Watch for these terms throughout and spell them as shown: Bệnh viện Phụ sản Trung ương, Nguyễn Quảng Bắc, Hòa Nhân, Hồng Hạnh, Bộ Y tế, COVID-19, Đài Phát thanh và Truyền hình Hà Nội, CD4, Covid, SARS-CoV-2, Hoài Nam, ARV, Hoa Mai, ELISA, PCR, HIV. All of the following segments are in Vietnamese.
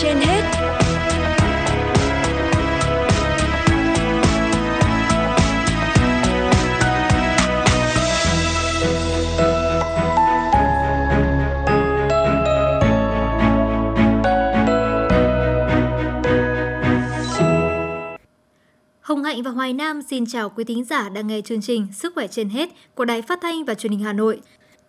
trên hết. Hồng Hạnh và Hoài Nam xin chào quý thính giả đang nghe chương trình Sức khỏe trên hết của Đài Phát thanh và Truyền hình Hà Nội.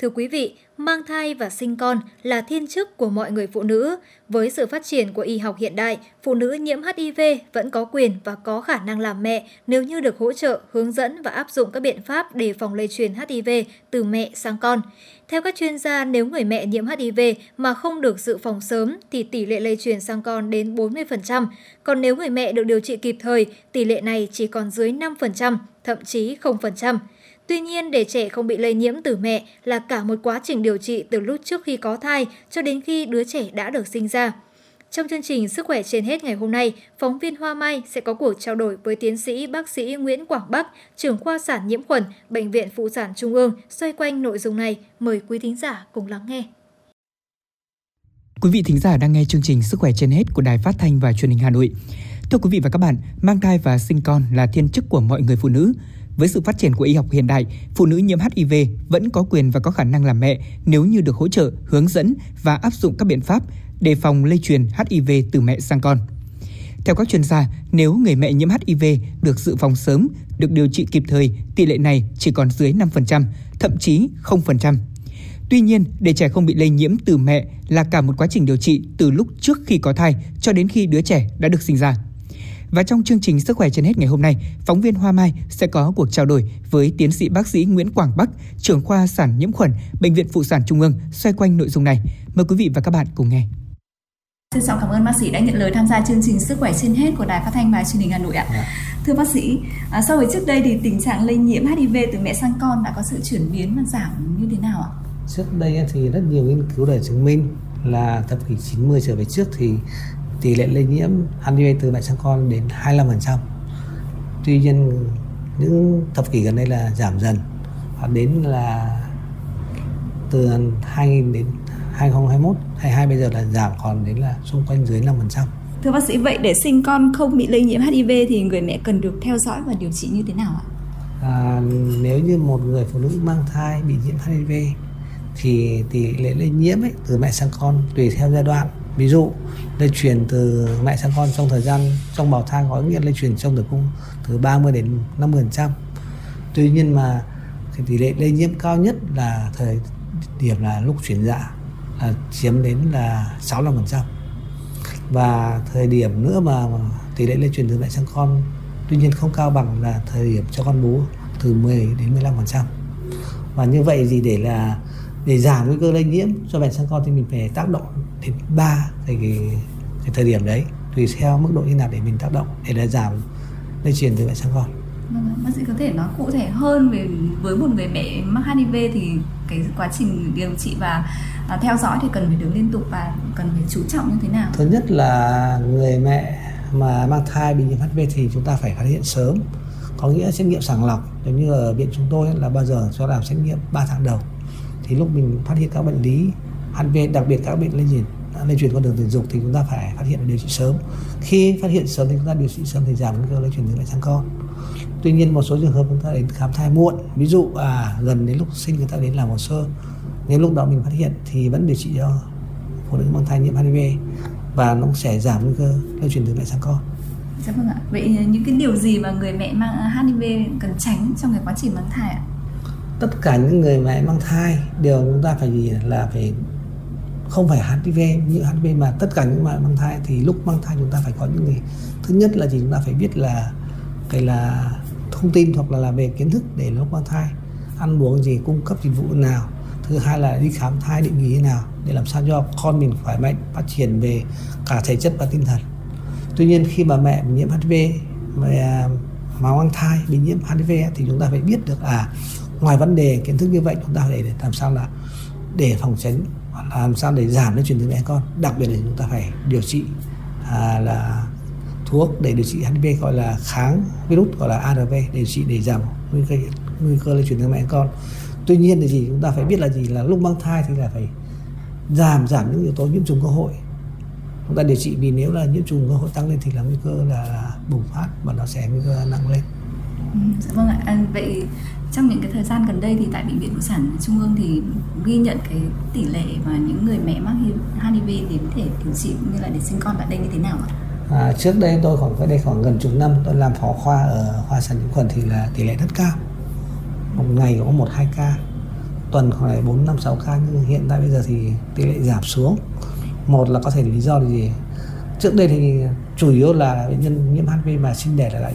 Thưa quý vị, mang thai và sinh con là thiên chức của mọi người phụ nữ. Với sự phát triển của y học hiện đại, phụ nữ nhiễm HIV vẫn có quyền và có khả năng làm mẹ nếu như được hỗ trợ, hướng dẫn và áp dụng các biện pháp để phòng lây truyền HIV từ mẹ sang con. Theo các chuyên gia, nếu người mẹ nhiễm HIV mà không được dự phòng sớm thì tỷ lệ lây truyền sang con đến 40%, còn nếu người mẹ được điều trị kịp thời, tỷ lệ này chỉ còn dưới 5%, thậm chí 0%. Tuy nhiên, để trẻ không bị lây nhiễm từ mẹ là cả một quá trình điều trị từ lúc trước khi có thai cho đến khi đứa trẻ đã được sinh ra. Trong chương trình Sức khỏe trên hết ngày hôm nay, phóng viên Hoa Mai sẽ có cuộc trao đổi với tiến sĩ bác sĩ Nguyễn Quảng Bắc, trưởng khoa sản nhiễm khuẩn, Bệnh viện Phụ sản Trung ương xoay quanh nội dung này. Mời quý thính giả cùng lắng nghe. Quý vị thính giả đang nghe chương trình Sức khỏe trên hết của Đài Phát thanh và Truyền hình Hà Nội. Thưa quý vị và các bạn, mang thai và sinh con là thiên chức của mọi người phụ nữ. Với sự phát triển của y học hiện đại, phụ nữ nhiễm HIV vẫn có quyền và có khả năng làm mẹ nếu như được hỗ trợ, hướng dẫn và áp dụng các biện pháp đề phòng lây truyền HIV từ mẹ sang con. Theo các chuyên gia, nếu người mẹ nhiễm HIV được dự phòng sớm, được điều trị kịp thời, tỷ lệ này chỉ còn dưới 5%, thậm chí 0%. Tuy nhiên, để trẻ không bị lây nhiễm từ mẹ là cả một quá trình điều trị từ lúc trước khi có thai cho đến khi đứa trẻ đã được sinh ra. Và trong chương trình Sức khỏe trên hết ngày hôm nay, phóng viên Hoa Mai sẽ có cuộc trao đổi với tiến sĩ bác sĩ Nguyễn Quảng Bắc, trưởng khoa sản nhiễm khuẩn, Bệnh viện Phụ sản Trung ương xoay quanh nội dung này. Mời quý vị và các bạn cùng nghe. Xin chào, cảm ơn bác sĩ đã nhận lời tham gia chương trình Sức khỏe trên hết của Đài Phát thanh và Truyền hình Hà Nội ạ. Thưa bác sĩ, so với trước đây thì tình trạng lây nhiễm HIV từ mẹ sang con đã có sự chuyển biến và giảm như thế nào ạ? Trước đây thì rất nhiều nghiên cứu đã chứng minh là thập kỷ 90 trở về trước thì tỷ lệ lây nhiễm HIV từ mẹ sang con đến 25%. Tuy nhiên, những thập kỷ gần đây là giảm dần, đến là từ 2000 đến 2021, 22 bây giờ là giảm còn đến là xung quanh dưới 5%. Thưa bác sĩ, vậy để sinh con không bị lây nhiễm HIV thì người mẹ cần được theo dõi và điều trị như thế nào ạ? Nếu như một người phụ nữ mang thai bị nhiễm HIV thì tỷ lệ lây nhiễm từ mẹ sang con tùy theo giai đoạn. Ví dụ lây truyền từ mẹ sang con trong thời gian trong bào thai có nghĩa lây truyền trong tử cung từ 30 đến 50%. Tuy nhiên mà cái tỷ lệ lây nhiễm cao nhất là thời điểm là lúc chuyển dạ, là chiếm đến là 65%. Và thời điểm nữa mà tỷ lệ lây truyền từ mẹ sang con tuy nhiên không cao bằng là thời điểm cho con bú từ 10 đến 15%. Và như vậy gì để giảm nguy cơ lây nhiễm cho mẹ sang con thì mình phải tác động đến 3 cái thời điểm đấy, tùy theo mức độ như nào để mình tác động để là giảm lây truyền từ mẹ sang con. Bác sĩ có thể nói cụ thể hơn về với một người mẹ mắc HIV thì cái quá trình điều trị và theo dõi thì cần phải được liên tục và cần phải chú trọng như thế nào? Thứ nhất là người mẹ mà mang thai bị nhiễm HIV thì chúng ta phải phát hiện sớm, có nghĩa xét nghiệm sàng lọc, giống như ở viện chúng tôi là bao giờ cho làm xét nghiệm 3 tháng đầu. Thì lúc mình phát hiện các bệnh lý HIV, đặc biệt các bệnh lây truyền qua đường tình dục thì chúng ta phải phát hiện và điều trị sớm. Khi phát hiện sớm thì chúng ta điều trị sớm thì giảm nguy cơ lây truyền từ mẹ sang con. Tuy nhiên một số trường hợp chúng ta đến khám thai muộn, ví dụ gần đến lúc sinh người ta đến làm hồ sơ. Nếu lúc đó mình phát hiện thì vẫn điều trị cho phụ nữ mang thai nhiễm HIV và nó sẽ giảm nguy cơ lây truyền từ mẹ sang con. Dạ vâng ạ. Vậy những cái điều gì mà người mẹ mang HIV cần tránh trong cái quá trình mang thai ạ? Tất cả những người mẹ mang thai đều chúng ta phải không phải HIV như HIV mà tất cả những mẹ mang thai thì lúc mang thai chúng ta phải có những người thứ nhất là chúng ta phải biết là thông tin hoặc là về kiến thức để lúc mang thai ăn uống gì, cung cấp dịch vụ nào, thứ hai là đi khám thai định kỳ thế nào để làm sao cho con mình khỏe mạnh, phát triển về cả thể chất và tinh thần. Tuy nhiên khi mà mẹ nhiễm HIV mà mang thai bị nhiễm HIV thì chúng ta phải biết được ngoài vấn đề kiến thức như vậy chúng ta phải làm sao là để phòng tránh hoặc là làm sao để giảm lây truyền từ mẹ con, đặc biệt là chúng ta phải điều trị là thuốc để điều trị HIV gọi là kháng virus, gọi là ARV, để điều trị để giảm nguy cơ lây truyền từ mẹ con. Tuy nhiên là chúng ta phải biết là lúc mang thai thì là phải giảm những yếu tố nhiễm trùng cơ hội chúng ta điều trị, vì nếu là nhiễm trùng nó tăng lên thì là nguy cơ là bùng phát và nó sẽ nguy cơ nặng lên. Vâng ạ. Vậy trong những cái thời gian gần đây thì tại Bệnh viện Phụ sản Trung ương thì ghi nhận cái tỷ lệ mà những người mẹ mắc HIV thì có thể điều trị cũng như là để sinh con tại đây như thế nào ạ? Trước đây tôi khoảng gần chục năm tôi làm phó khoa ở khoa sản nhiễm khuẩn thì là tỷ lệ rất cao, một ngày có 1-2 ca, tuần khoảng 4-5-6 ca, nhưng hiện tại bây giờ thì tỷ lệ giảm xuống. Một là có thể lý do là gì? Trước đây thì chủ yếu là bệnh nhân nhiễm HIV mà sinh đẻ lại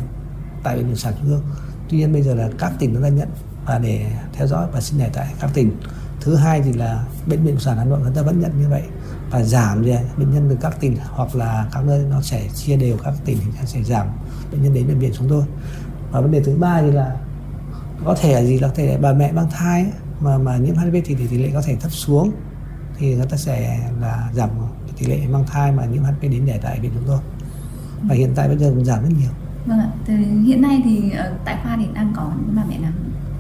tại Bệnh viện Phụ sản Trung ương. Tuy nhiên bây giờ là các tỉnh đã nhận và để theo dõi và sinh đẻ tại các tỉnh. Thứ hai thì là Bệnh viện Phụ sản Hà Nội người ta vẫn nhận như vậy và giảm về bệnh nhân từ các tỉnh hoặc là các nơi nó sẽ chia đều các tỉnh thì sẽ giảm bệnh nhân đến bệnh viện chúng tôi. Và vấn đề thứ ba thì là có thể là gì? Có thể là bà mẹ mang thai ấy, mà nhiễm HIV thì tỷ lệ có thể thấp xuống, thì người ta sẽ là giảm tỷ lệ mang thai mà nhiễm HIV đến đẻ tại bệnh chúng tôi. Và hiện tại bây giờ cũng giảm rất nhiều. Vâng ạ. Từ hiện nay thì tại khoa thì đang có những bà mẹ nào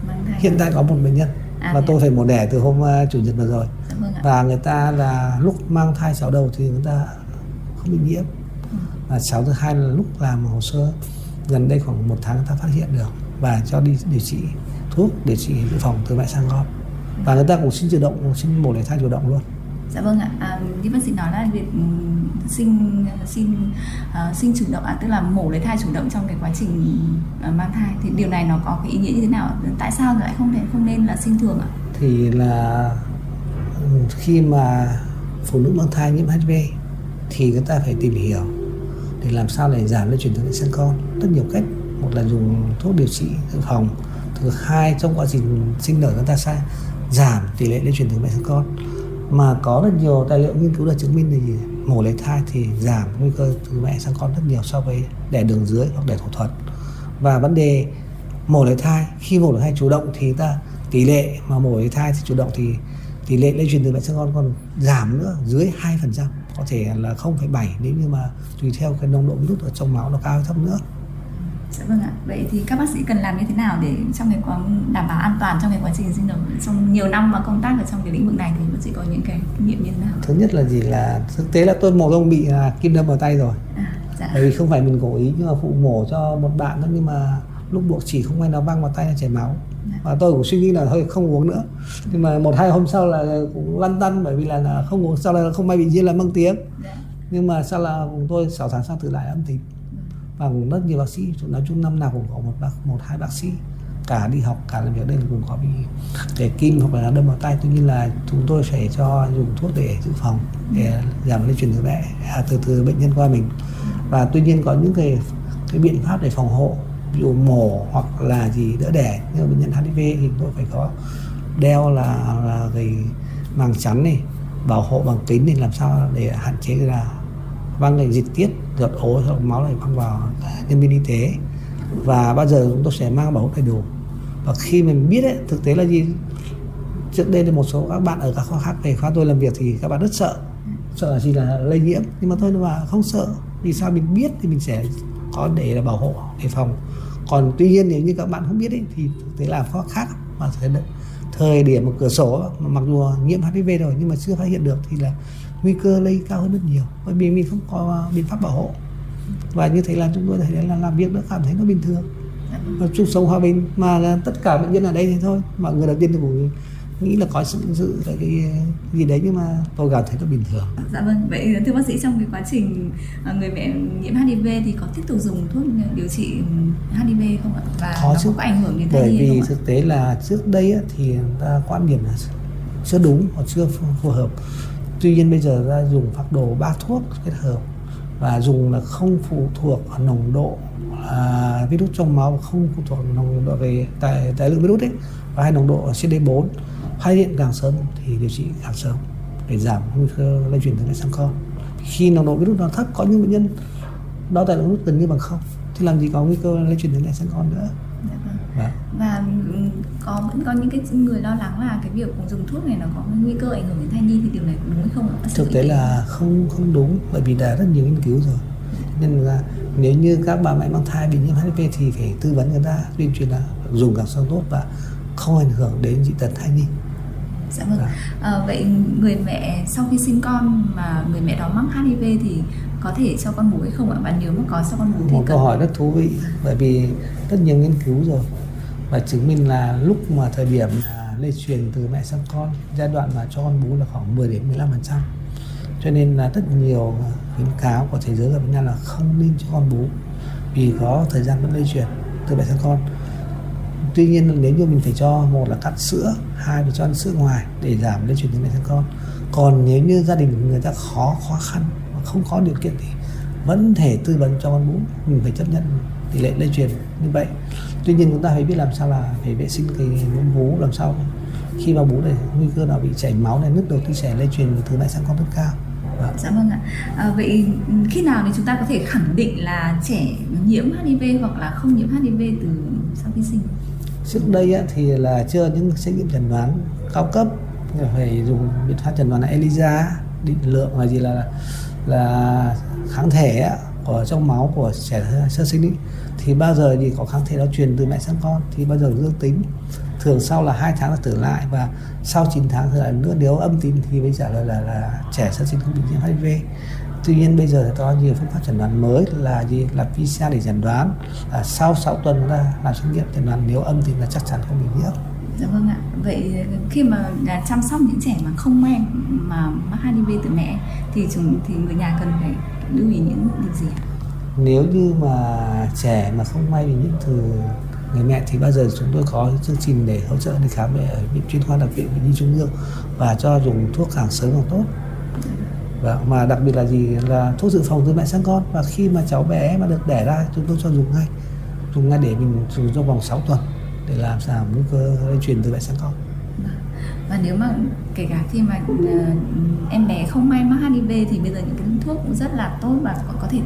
mang thai? Hiện tại có một bệnh nhân mà tôi phải mổ đẻ từ hôm chủ nhật vừa rồi. Vâng ạ. Và người ta là lúc mang thai sáo đầu thì người ta không bị nhiễm. Và sáo thứ hai là lúc làm hồ sơ gần đây khoảng 1 tháng người ta phát hiện được và cho đi điều trị thuốc điều trị dự phòng từ mẹ sang con. Và người ta cũng xin mổ lấy thai chủ động luôn. Dạ vâng ạ. Như bác sĩ nói là việc sinh chủ động, tức là mổ lấy thai chủ động trong cái quá trình mang thai, thì điều này nó có cái ý nghĩa như thế nào? Tại sao lại không nên là sinh thường ạ? Thì là khi mà phụ nữ mang thai nhiễm HIV thì người ta phải tìm hiểu để làm sao để giảm lây truyền từ mẹ sang con, rất nhiều cách. Một là dùng thuốc điều trị dự phòng, thứ hai trong quá trình sinh nở người ta sẽ giảm tỷ lệ lây truyền từ mẹ sang con, mà có rất nhiều tài liệu nghiên cứu đã chứng minh thì mổ lấy thai thì giảm nguy cơ từ mẹ sang con rất nhiều so với đẻ đường dưới hoặc đẻ thủ thuật. Và vấn đề mổ lấy thai, khi mổ lấy thai chủ động thì ta tỷ lệ mà mổ lấy thai thì chủ động thì tỷ lệ lây truyền từ mẹ sang con còn giảm nữa, dưới 2%, có thể là 0,7 nếu như mà tùy theo cái nồng độ virus ở trong máu nó cao hay thấp nữa. Dạ vâng ạ. Vậy thì các bác sĩ cần làm như thế nào để trong cái đảm bảo an toàn trong cái quá trình sinh nở? Trong nhiều năm mà công tác ở trong cái lĩnh vực này thì bác sĩ có những cái kinh nghiệm như thế nào? Thứ nhất là gì, là thực tế là tôi mổ ông bị kim đâm vào tay rồi. Dạ. Bởi vì không phải mình cố ý, nhưng mà phụ mổ cho một bạn thôi, nhưng mà lúc buộc chỉ không may nó văng vào tay là chảy máu. Dạ. Và tôi cũng suy nghĩ là thôi không uống nữa. Nhưng mà 1-2 hôm sau là cũng lăn tăn, bởi vì là không uống, sau là không may bị gì là mang tiếng. Dạ. Nhưng mà sau là tôi 6 tháng sau thử lại âm tính. Và cũng rất nhiều bác sĩ, nói chung năm nào cũng có 1-2 bác sĩ, cả đi học cả làm việc đây cũng có bị để kim hoặc là đâm vào tay. Tuy nhiên là chúng tôi sẽ cho dùng thuốc để dự phòng để giảm lây truyền từ bệnh nhân qua mình. Và tuy nhiên có những cái biện pháp để phòng hộ, ví dụ mổ hoặc là gì đỡ đẻ. Như bệnh nhân HIV thì tôi phải có đeo là cái màng chắn này, bảo hộ bằng kính để làm sao để hạn chế là văng cái dịch tiết giọt ố hoặc máu này văng vào nhân viên y tế. Và bao giờ chúng tôi sẽ mang bảo hộ đầy đủ. Và khi mình biết ấy, thực tế là gì, trước đây thì một số các bạn ở các khoa khác về khoa tôi làm việc thì các bạn rất sợ là gì, là lây nhiễm. Nhưng mà thôi mà không sợ, vì sao mình biết thì mình sẽ có để là bảo hộ đề phòng. Còn tuy nhiên nếu như các bạn không biết ấy, thì thực tế là khoa khác mà thời điểm một cửa sổ mà mặc dù nhiễm HIV rồi nhưng mà chưa phát hiện được thì là nguy cơ lây cao hơn rất nhiều, bởi vì mình không có biện pháp bảo hộ. Và như thế là chúng tôi thấy là làm việc nó cảm thấy nó bình thường, và chung sống hòa bình. Mà tất cả bệnh nhân ở đây thế thôi, mọi người đầu tiên thì cũng nghĩ là có sự cái gì đấy, nhưng mà tôi cảm thấy nó bình thường. Dạ vâng. Vậy thưa bác sĩ, trong cái quá trình người mẹ nhiễm HIV thì có tiếp tục dùng thuốc điều trị HIV không ạ? Và nó có ảnh hưởng đến thai nhi không ạ? Bởi vì thực tế là trước đây thì ta quan điểm là chưa đúng hoặc chưa phù hợp. Tuy nhiên bây giờ ta dùng phác đồ 3 thuốc kết hợp và dùng là không phụ thuộc vào nồng độ virus trong máu, không phụ thuộc vào nồng độ về tài lượng virus ấy, và hay nồng độ CD4. Phát hiện càng sớm thì điều trị càng sớm để giảm nguy cơ lây truyền từ mẹ sang con. Khi nồng độ virus nó thấp, có những bệnh nhân đo tài lượng virus gần như bằng không, thì làm gì có nguy cơ lây truyền từ mẹ sang con nữa. Và vẫn có những cái người lo lắng là cái việc dùng thuốc này nó có nguy cơ ảnh hưởng đến thai nhi, thì điều này có đúng hay không ạ? Thực tế là không đúng, bởi vì đã rất nhiều nghiên cứu rồi. Nên là nếu như các bà mẹ mang thai bị nhiễm HIV thì phải tư vấn người ta, tuyên truyền là dùng càng sớm tốt và không ảnh hưởng đến dị tật thai nhi. Dạ vâng. Vậy người mẹ sau khi sinh con mà người mẹ đó mắc HIV thì có thể cho con bú hay không ạ? Và nếu mà có cho con bú thì một câu hỏi rất thú vị, bởi vì rất nhiều nghiên cứu rồi và chứng minh là lúc mà thời điểm lây truyền từ mẹ sang con, giai đoạn mà cho con bú là khoảng 10-15%. Cho nên là rất nhiều khuyến cáo của thế giới và Việt Nam là không nên cho con bú vì có thời gian vẫn lây truyền từ mẹ sang con. Tuy nhiên nếu như mình phải cho, một là cắt sữa, hai là cho ăn sữa ngoài để giảm lây truyền từ mẹ sang con. Còn nếu như gia đình người ta khó khăn mà không có điều kiện thì vẫn thể tư vấn cho con bú, mình phải chấp nhận tỷ lệ lây truyền như vậy. Tuy nhiên chúng ta phải biết làm sao là phải vệ sinh cái mông vú, làm sao khi mà bú này nguy cơ nào bị chảy máu này, nước đầu ti chảy lây truyền từ mẹ sang con rất cao. Dạ vâng ạ. Vậy khi nào thì chúng ta có thể khẳng định là trẻ nhiễm HIV hoặc là không nhiễm HIV từ sau khi sinh? Trước đây á, thì là chưa những xét nghiệm chẩn đoán cao cấp, phải dùng biện pháp chẩn đoán là ELISA, định lượng hoặc gì là kháng thể á, ở trong máu của trẻ sơ sinh ấy, thì bao giờ thì có kháng thể nó truyền từ mẹ sang con thì bao giờ dương tính, thường sau là 2 tháng là tử lại và sau 9 tháng thì lại nữa, nếu âm tính thì bây giờ là trẻ sơ sinh không bị nhiễm HIV. Tuy nhiên bây giờ thì có nhiều phương pháp chẩn đoán mới là gì, là PCR để chẩn đoán, sau 6 tuần là làm xét nghiệm chẩn đoán, nếu âm tính là chắc chắn không bị nhiễm. Dạ vâng ạ. Vậy khi mà chăm sóc những trẻ mà không may mà mắc HIV từ mẹ thì người nhà cần phải lưu ý những điều gì ạ? Nếu như mà trẻ mà không may bị nhiễm từ người mẹ thì bao giờ chúng tôi có chương trình để hỗ trợ đi khám ở viện chuyên khoa đặc biệt Bệnh viện Trung ương và cho dùng thuốc càng sớm càng tốt. Và mà đặc biệt là gì, là thuốc dự phòng từ mẹ sang con, và khi mà cháu bé mà được đẻ ra chúng tôi cho dùng ngay để mình dùng trong vòng 6 tuần để làm giảm nguy cơ lây truyền từ mẹ sang con. Và nếu mà kể cả khi mà em bé không may mắc HIV thì bây giờ những cái thuốc cũng rất là tốt và có thể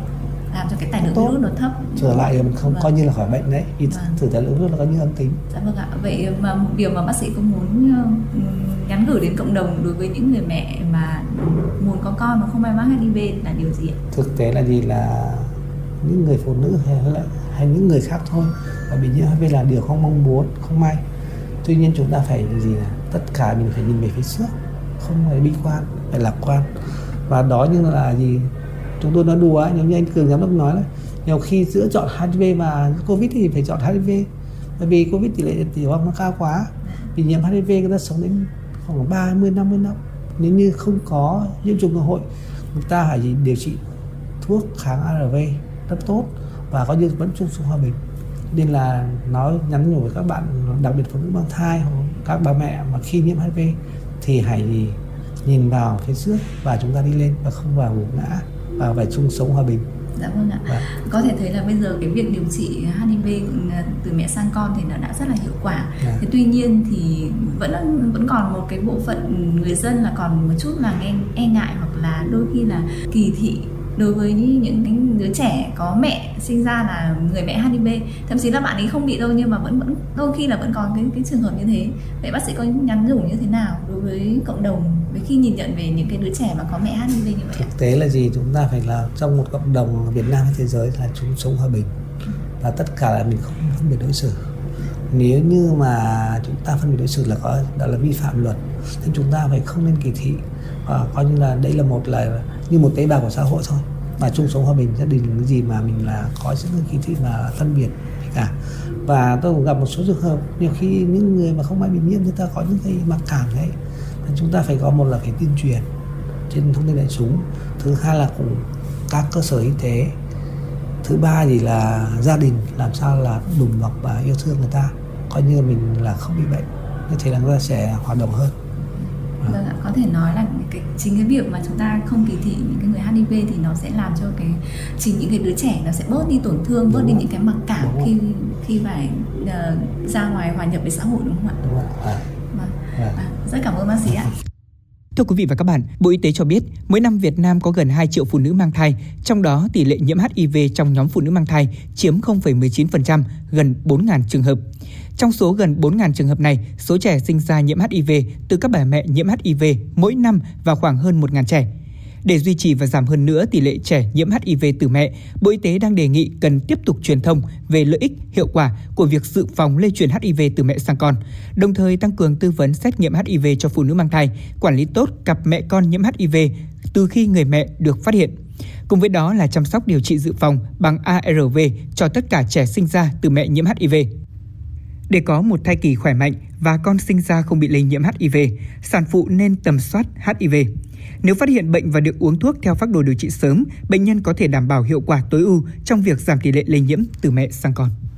làm cho cái tài lượng virus nó thấp trở lại, mình không coi như là khỏi bệnh đấy, thì thử tài lượng virus nó coi như âm tính. Dạ vâng ạ. Vậy mà một điều mà bác sĩ cũng muốn nhắn gửi đến cộng đồng đối với những người mẹ mà muốn có con mà không may mắc HIV là điều gì ạ? Thực tế là gì, là những người phụ nữ hay những người khác thôi, và bị nhiễm HIV là điều không mong muốn, không may. Tuy nhiên chúng ta phải gì là tất cả mình phải nhìn về phía trước, không phải bi quan, phải lạc quan. Và đó như là gì, chúng tôi nói đùa ấy, giống như anh Cường giám đốc nói đấy, nhiều khi giữa chọn HIV và Covid thì phải chọn HIV, bởi vì Covid tỷ lệ tử vong nó cao quá. Vì nhiễm HIV người ta sống đến khoảng 30-50 năm, nếu như không có nhiễm trùng cơ hội, người ta phải gì điều trị thuốc kháng ARV rất tốt và có như vẫn chung sống hòa bình. Nên là nói nhắn nhủ với các bạn, đặc biệt phụ nữ mang thai hoặc các bà mẹ mà khi nhiễm HIV thì hãy gì nhìn vào phía trước và chúng ta đi lên, và không vào gục ngã, và phải chung sống hòa bình. Dạ vâng ạ. Và có thể thấy là bây giờ cái việc điều trị HIV từ mẹ sang con thì nó đã rất là hiệu quả. À. Thế tuy nhiên thì vẫn còn một cái bộ phận người dân là còn một chút là e ngại hoặc là đôi khi là kỳ thị đối với những đứa trẻ có mẹ sinh ra là người mẹ HIV, thậm chí là bạn ấy không bị đâu nhưng mà vẫn đôi khi là vẫn còn cái trường hợp như thế. Vậy bác sĩ có nhắn nhủ như thế nào đối với cộng đồng với khi nhìn nhận về những cái đứa trẻ mà có mẹ HIV như vậy? Thực tế là gì, chúng ta phải là trong một cộng đồng Việt Nam hay thế giới là chúng sống hòa bình và tất cả là mình không phân biệt đối xử. Nếu như mà chúng ta phân biệt đối xử là đã là vi phạm luật, nên chúng ta phải không nên kỳ thị và coi như là đây là như một tế bào của xã hội thôi, và chung sống hòa bình. Gia đình cái gì mà mình là có những kỳ thị mà phân biệt cả. Và tôi cũng gặp một số trường hợp nhiều khi những người mà không may bị nhiễm người ta có những cái mặc cảm đấy, nên chúng ta phải có, một là phải tuyên truyền trên thông tin đại chúng, thứ hai là cùng các cơ sở y tế, thứ ba thì là gia đình làm sao là đùm bọc và yêu thương người ta, coi như mình là không bị bệnh, như thế là người ta sẽ hoạt động hơn. Vâng ạ, có thể nói là chính cái việc mà chúng ta không kỳ thị những cái người HIV thì nó sẽ làm cho chính những cái đứa trẻ nó sẽ bớt đi tổn thương, bớt đi những cái mặc cảm khi phải ra ngoài hòa nhập với xã hội, đúng không ạ? Đúng ạ. Rất cảm ơn bác sĩ ạ. Thưa quý vị và các bạn, Bộ Y tế cho biết mỗi năm Việt Nam có gần 2 triệu phụ nữ mang thai, trong đó tỷ lệ nhiễm HIV trong nhóm phụ nữ mang thai chiếm 0,19%, gần 4.000 trường hợp. Trong số gần 4.000 trường hợp này, số trẻ sinh ra nhiễm HIV từ các bà mẹ nhiễm HIV mỗi năm vào khoảng hơn 1.000 trẻ. Để duy trì và giảm hơn nữa tỷ lệ trẻ nhiễm HIV từ mẹ, Bộ Y tế đang đề nghị cần tiếp tục truyền thông về lợi ích, hiệu quả của việc dự phòng lây truyền HIV từ mẹ sang con, đồng thời tăng cường tư vấn xét nghiệm HIV cho phụ nữ mang thai, quản lý tốt cặp mẹ con nhiễm HIV từ khi người mẹ được phát hiện. Cùng với đó là chăm sóc điều trị dự phòng bằng ARV cho tất cả trẻ sinh ra từ mẹ nhiễm HIV. Để có một thai kỳ khỏe mạnh và con sinh ra không bị lây nhiễm HIV, sản phụ nên tầm soát HIV. Nếu phát hiện bệnh và được uống thuốc theo phác đồ điều trị sớm, bệnh nhân có thể đảm bảo hiệu quả tối ưu trong việc giảm tỷ lệ lây nhiễm từ mẹ sang con.